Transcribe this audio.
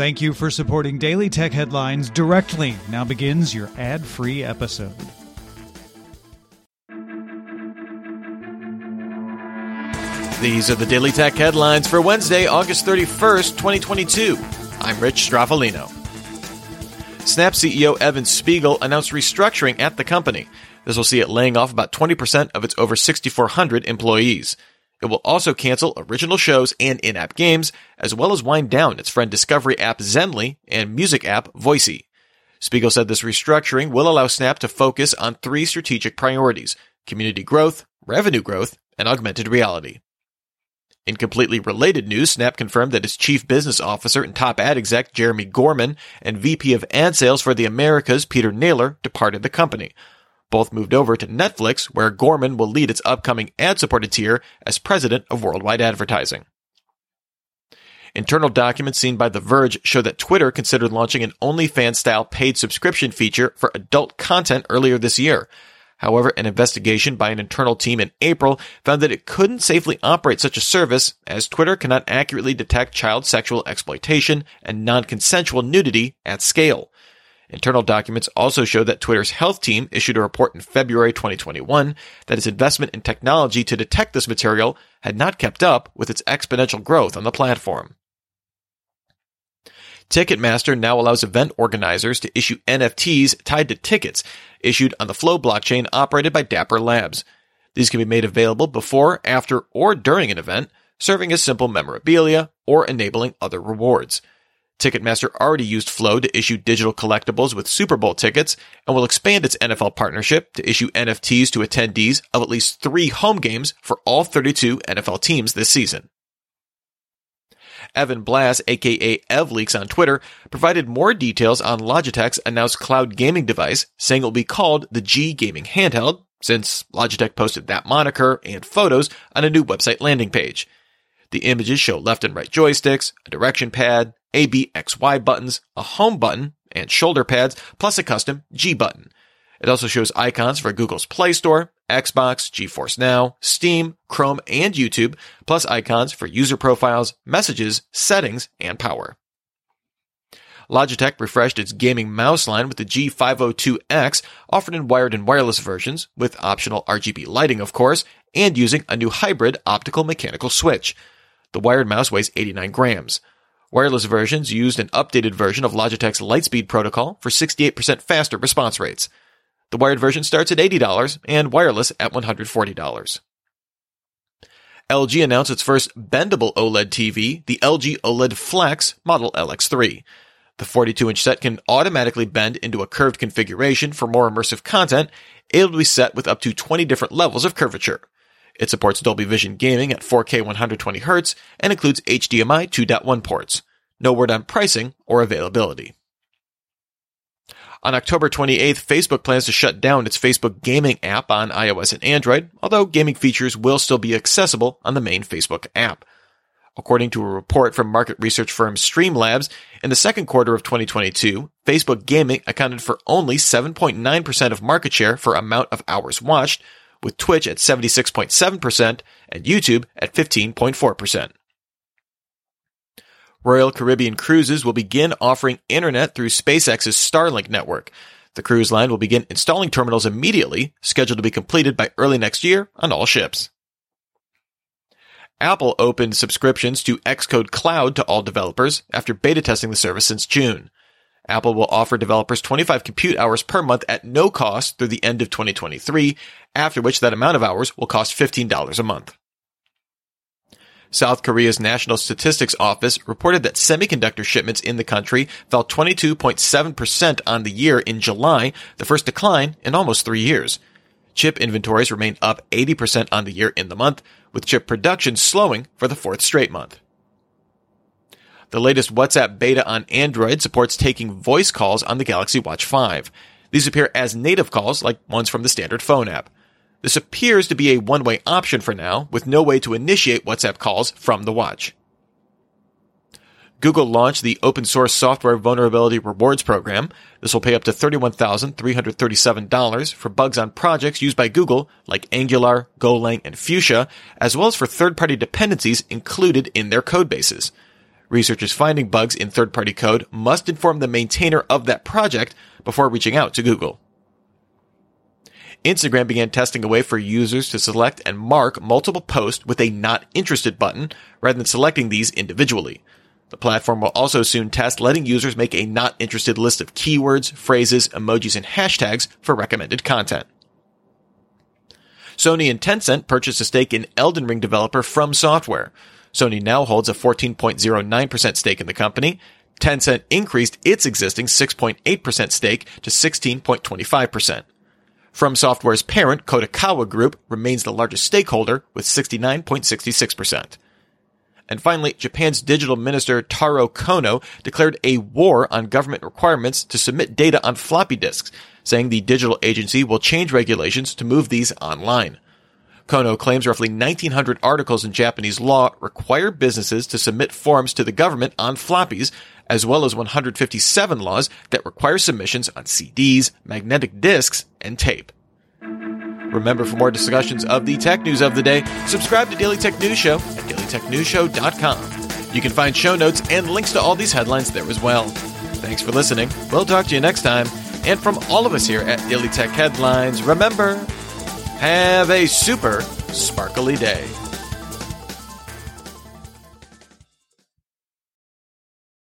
Thank you for supporting Daily Tech Headlines directly. Now begins your ad-free episode. These are the Daily Tech Headlines for Wednesday, August 31st, 2022. I'm Rich Straffolino. Snap CEO Evan Spiegel announced restructuring at the company. This will see it laying off about 20% of its over 6,400 employees. It will also cancel original shows and in-app games, as well as wind down its friend discovery app Zenly and music app Voicy. Spiegel said this restructuring will allow Snap to focus on three strategic priorities: community growth, revenue growth, and augmented reality. In completely related news, Snap confirmed that its chief business officer and top ad exec Jeremy Gorman and VP of ad sales for the Americas Peter Naylor departed the company. Both moved over to Netflix, where Gorman will lead its upcoming ad-supported tier as president of worldwide advertising. Internal documents seen by The Verge show that Twitter considered launching an OnlyFans-style paid subscription feature for adult content earlier this year. However, an investigation by an internal team in April found that it couldn't safely operate such a service, as Twitter cannot accurately detect child sexual exploitation and non-consensual nudity at scale. Internal documents also show that Twitter's health team issued a report in February 2021 that its investment in technology to detect this material had not kept up with its exponential growth on the platform. Ticketmaster now allows event organizers to issue NFTs tied to tickets issued on the Flow blockchain operated by Dapper Labs. These can be made available before, after, or during an event, serving as simple memorabilia or enabling other rewards. Ticketmaster already used Flow to issue digital collectibles with Super Bowl tickets and will expand its NFL partnership to issue NFTs to attendees of at least three home games for all 32 NFL teams this season. Evan Blass, aka EvLeaks on Twitter, provided more details on Logitech's announced cloud gaming device, saying it will be called the G Gaming Handheld, since Logitech posted that moniker and photos on a new website landing page. The images show left and right joysticks, a direction pad, A, B, X, Y buttons, a home button, and shoulder pads, plus a custom G button. It also shows icons for Google's Play Store, Xbox, GeForce Now, Steam, Chrome, and YouTube, plus icons for user profiles, messages, settings, and power. Logitech refreshed its gaming mouse line with the G502X, offered in wired and wireless versions, with optional RGB lighting, of course, and using a new hybrid optical-mechanical switch. The wired mouse weighs 89 grams. Wireless versions used an updated version of Logitech's Lightspeed protocol for 68% faster response rates. The wired version starts at $80 and wireless at $140. LG announced its first bendable OLED TV, the LG OLED Flex, model LX3. The 42-inch set can automatically bend into a curved configuration for more immersive content. It'll be set with up to 20 different levels of curvature. It supports Dolby Vision gaming at 4K 120Hz and includes HDMI 2.1 ports. No word on pricing or availability. On October 28th, Facebook plans to shut down its Facebook gaming app on iOS and Android, although gaming features will still be accessible on the main Facebook app. According to a report from market research firm Streamlabs, in the second quarter of 2022, Facebook gaming accounted for only 7.9% of market share for amount of hours watched, with Twitch at 76.7% and YouTube at 15.4%. Royal Caribbean Cruises will begin offering internet through SpaceX's Starlink network. The cruise line will begin installing terminals immediately, scheduled to be completed by early next year on all ships. Apple opened subscriptions to Xcode Cloud to all developers after beta testing the service since June. Apple will offer developers 25 compute hours per month at no cost through the end of 2023, after which that amount of hours will cost $15 a month. South Korea's National Statistics Office reported that semiconductor shipments in the country fell 22.7% on the year in July, the first decline in almost 3 years. Chip inventories remained up 80% on the year in the month, with chip production slowing for the fourth straight month. The latest WhatsApp beta on Android supports taking voice calls on the Galaxy Watch 5. These appear as native calls like ones from the standard phone app. This appears to be a one-way option for now, with no way to initiate WhatsApp calls from the watch. Google launched the open-source software vulnerability rewards program. This will pay up to $31,337 for bugs on projects used by Google like Angular, Golang, and Fuchsia, as well as for third-party dependencies included in their codebases. Researchers finding bugs in third-party code must inform the maintainer of that project before reaching out to Google. Instagram began testing a way for users to select and mark multiple posts with a not interested button rather than selecting these individually. The platform will also soon test letting users make a not interested list of keywords, phrases, emojis, and hashtags for recommended content. Sony and Tencent purchased a stake in Elden Ring developer FromSoftware. Sony now holds a 14.09% stake in the company. Tencent increased its existing 6.8% stake to 16.25%. FromSoftware's parent, Kodakawa Group, remains the largest stakeholder with 69.66%. And finally, Japan's digital minister Taro Kono declared a war on government requirements to submit data on floppy disks, saying the digital agency will change regulations to move these online. Kono claims roughly 1,900 articles in Japanese law require businesses to submit forms to the government on floppies, as well as 157 laws that require submissions on CDs, magnetic disks, and tape. Remember, for more discussions of the tech news of the day, subscribe to Daily Tech News Show at dailytechnewsshow.com. You can find show notes and links to all these headlines there as well. Thanks for listening. We'll talk to you next time. And from all of us here at Daily Tech Headlines, remember, have a super sparkly day.